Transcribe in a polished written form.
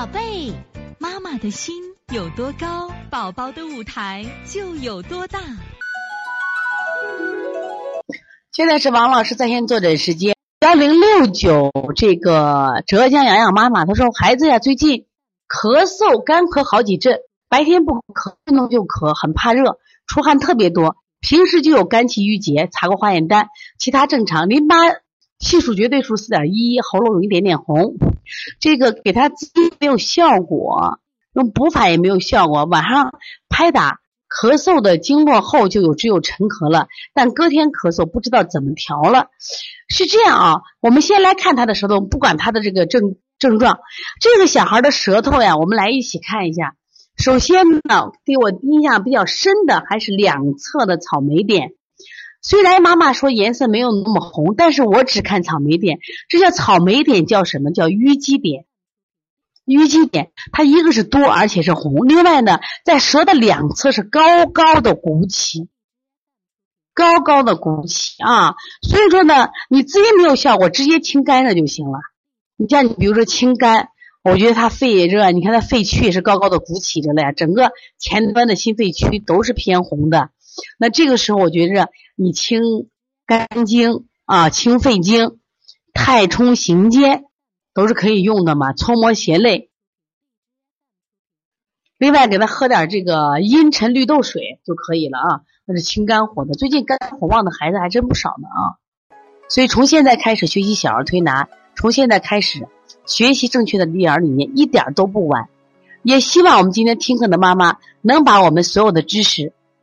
宝贝，妈妈的心有多高，宝宝的舞台就有多大。现在是王老师在线坐诊时间。1069这个浙江洋洋妈妈，她说孩子呀最近咳嗽干咳好几阵，白天不咳，晚上就咳，很怕热，出汗特别多，平时就有肝气郁结，查过化验单，其他正常，淋巴系数绝对数 4.1， 喉咙有一点点红，这个给他滋没有效果，用补法也没有效果，晚上拍打咳嗽的经络后就有只有沉咳了，但隔天咳嗽不知道怎么调了。是这样啊，我们先来看他的舌头，不管他的这个症状，这个小孩的舌头呀，我们来一起看一下。首先呢，对我印象比较深的还是两侧的草莓点，虽然妈妈说颜色没有那么红，但是我只看草莓点。这叫草莓点叫什么？叫淤积点。淤积点它一个是多而且是红，另外呢在舌的两侧是高高的鼓起啊。所以说呢你自己没有效果，直接清肝热就行了。你像你比如说清肝，我觉得它肺也热，你看它肺区也是高高的鼓起着了呀，整个前端的心肺区都是偏红的。那这个时候我觉着你清肝经啊，清肺经，太冲行间都是可以用的嘛，搓摩胁肋。另外给他喝点这个茵陈绿豆水就可以了啊，那是清肝火的。最近肝火旺的孩子还真不少呢啊，所以从现在开始学习小儿推拿，从现在开始学习正确的育儿理念，一点都不晚。也希望我们今天听课的妈妈能把我们所有的知识